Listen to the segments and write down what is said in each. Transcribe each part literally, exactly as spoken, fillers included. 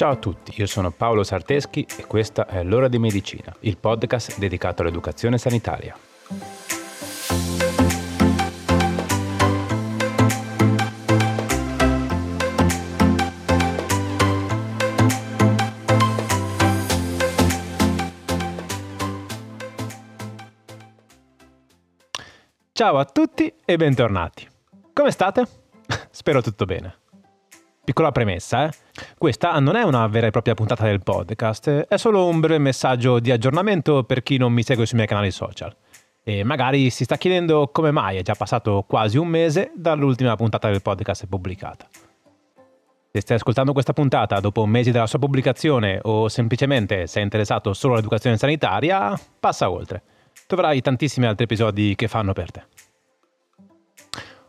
Ciao a tutti, io sono Paolo Sarteschi e questa è L'Ora di Medicina, il podcast dedicato all'educazione sanitaria. Ciao a tutti e bentornati. Come state? Spero tutto bene. Piccola premessa, eh? Questa non è una vera e propria puntata del podcast, è solo un breve messaggio di aggiornamento per chi non mi segue sui miei canali social. E magari si sta chiedendo come mai è già passato quasi un mese dall'ultima puntata del podcast pubblicata. Se stai ascoltando questa puntata dopo mesi dalla sua pubblicazione o semplicemente sei interessato solo all'educazione sanitaria, passa oltre. Troverai tantissimi altri episodi che fanno per te.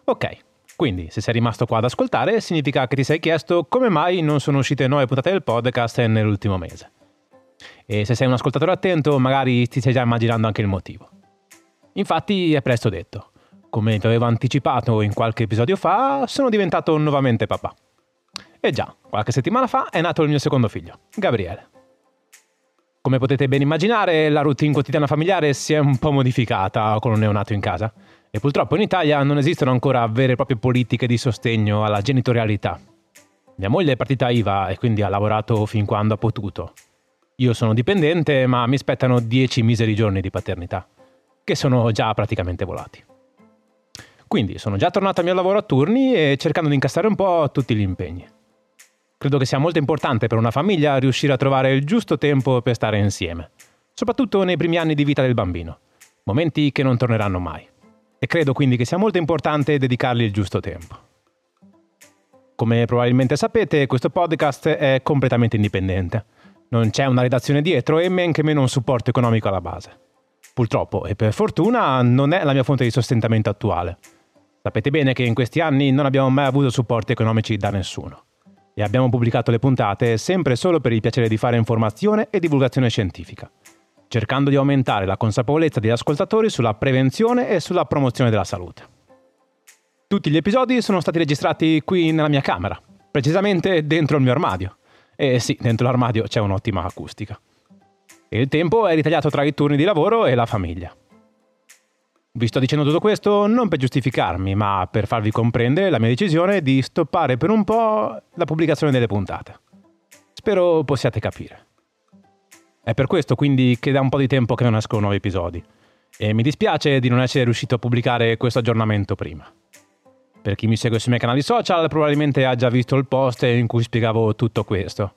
Ok, quindi se sei rimasto qua ad ascoltare significa che ti sei chiesto come mai non sono uscite nuove puntate del podcast nell'ultimo mese. E se sei un ascoltatore attento magari ti stai già immaginando anche il motivo. Infatti è presto detto. Come ti avevo anticipato in qualche episodio fa, sono diventato nuovamente papà. E già, qualche settimana fa è nato il mio secondo figlio, Gabriele. Come potete ben immaginare, la routine quotidiana familiare si è un po' modificata con un neonato in casa e purtroppo in Italia non esistono ancora vere e proprie politiche di sostegno alla genitorialità. Mia moglie è partita I V A e quindi ha lavorato fin quando ha potuto. Io sono dipendente, ma mi spettano dieci miseri giorni di paternità, che sono già praticamente volati. Quindi sono già tornato al mio lavoro a turni e cercando di incassare un po' tutti gli impegni. Credo che sia molto importante per una famiglia riuscire a trovare il giusto tempo per stare insieme, soprattutto nei primi anni di vita del bambino, momenti che non torneranno mai. E credo quindi che sia molto importante dedicargli il giusto tempo. Come probabilmente sapete, questo podcast è completamente indipendente. Non c'è una redazione dietro e men che meno un supporto economico alla base. Purtroppo, e per fortuna, non è la mia fonte di sostentamento attuale. Sapete bene che in questi anni non abbiamo mai avuto supporti economici da nessuno. E abbiamo pubblicato le puntate sempre solo per il piacere di fare informazione e divulgazione scientifica, cercando di aumentare la consapevolezza degli ascoltatori sulla prevenzione e sulla promozione della salute. Tutti gli episodi sono stati registrati qui nella mia camera, precisamente dentro il mio armadio. E sì, dentro l'armadio c'è un'ottima acustica. E il tempo è ritagliato tra i turni di lavoro e la famiglia. Vi sto dicendo tutto questo non per giustificarmi, ma per farvi comprendere la mia decisione di stoppare per un po' la pubblicazione delle puntate. Spero possiate capire. È per questo quindi che da un po' di tempo che non escono nuovi episodi, e mi dispiace di non essere riuscito a pubblicare questo aggiornamento prima. Per chi mi segue sui miei canali social probabilmente ha già visto il post in cui spiegavo tutto questo,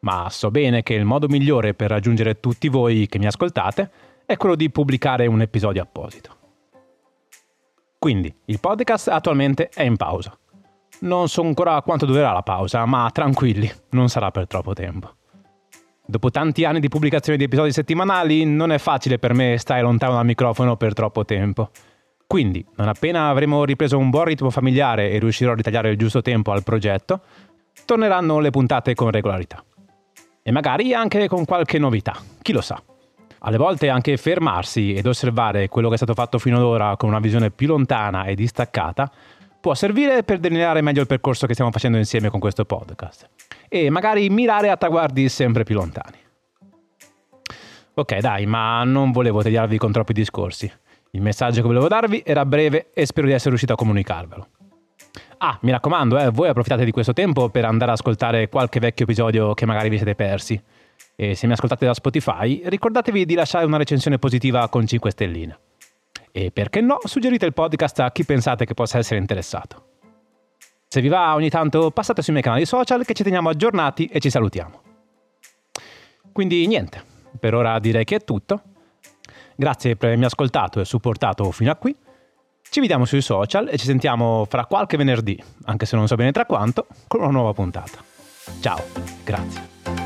ma so bene che il modo migliore per raggiungere tutti voi che mi ascoltate è quello di pubblicare un episodio apposito. Quindi, il podcast attualmente è in pausa. Non so ancora quanto durerà la pausa, ma tranquilli, non sarà per troppo tempo. Dopo tanti anni di pubblicazione di episodi settimanali, non è facile per me stare lontano dal microfono per troppo tempo. Quindi, non appena avremo ripreso un buon ritmo familiare e riuscirò a ritagliare il giusto tempo al progetto, torneranno le puntate con regolarità. E magari anche con qualche novità, chi lo sa. Alle volte anche fermarsi ed osservare quello che è stato fatto fino ad ora con una visione più lontana e distaccata può servire per delineare meglio il percorso che stiamo facendo insieme con questo podcast e magari mirare a traguardi sempre più lontani. Ok dai, ma non volevo tediarvi con troppi discorsi. Il messaggio che volevo darvi era breve e spero di essere riuscito a comunicarvelo. Ah, mi raccomando, eh, voi approfittate di questo tempo per andare ad ascoltare qualche vecchio episodio che magari vi siete persi. E se mi ascoltate da Spotify, ricordatevi di lasciare una recensione positiva con cinque stelline. E perché no, suggerite il podcast a chi pensate che possa essere interessato. Se vi va, ogni tanto passate sui miei canali social che ci teniamo aggiornati e ci salutiamo. Quindi niente, per ora direi che è tutto. Grazie per avermi ascoltato e supportato fino a qui. Ci vediamo sui social e ci sentiamo fra qualche venerdì, anche se non so bene tra quanto, con una nuova puntata. Ciao, grazie.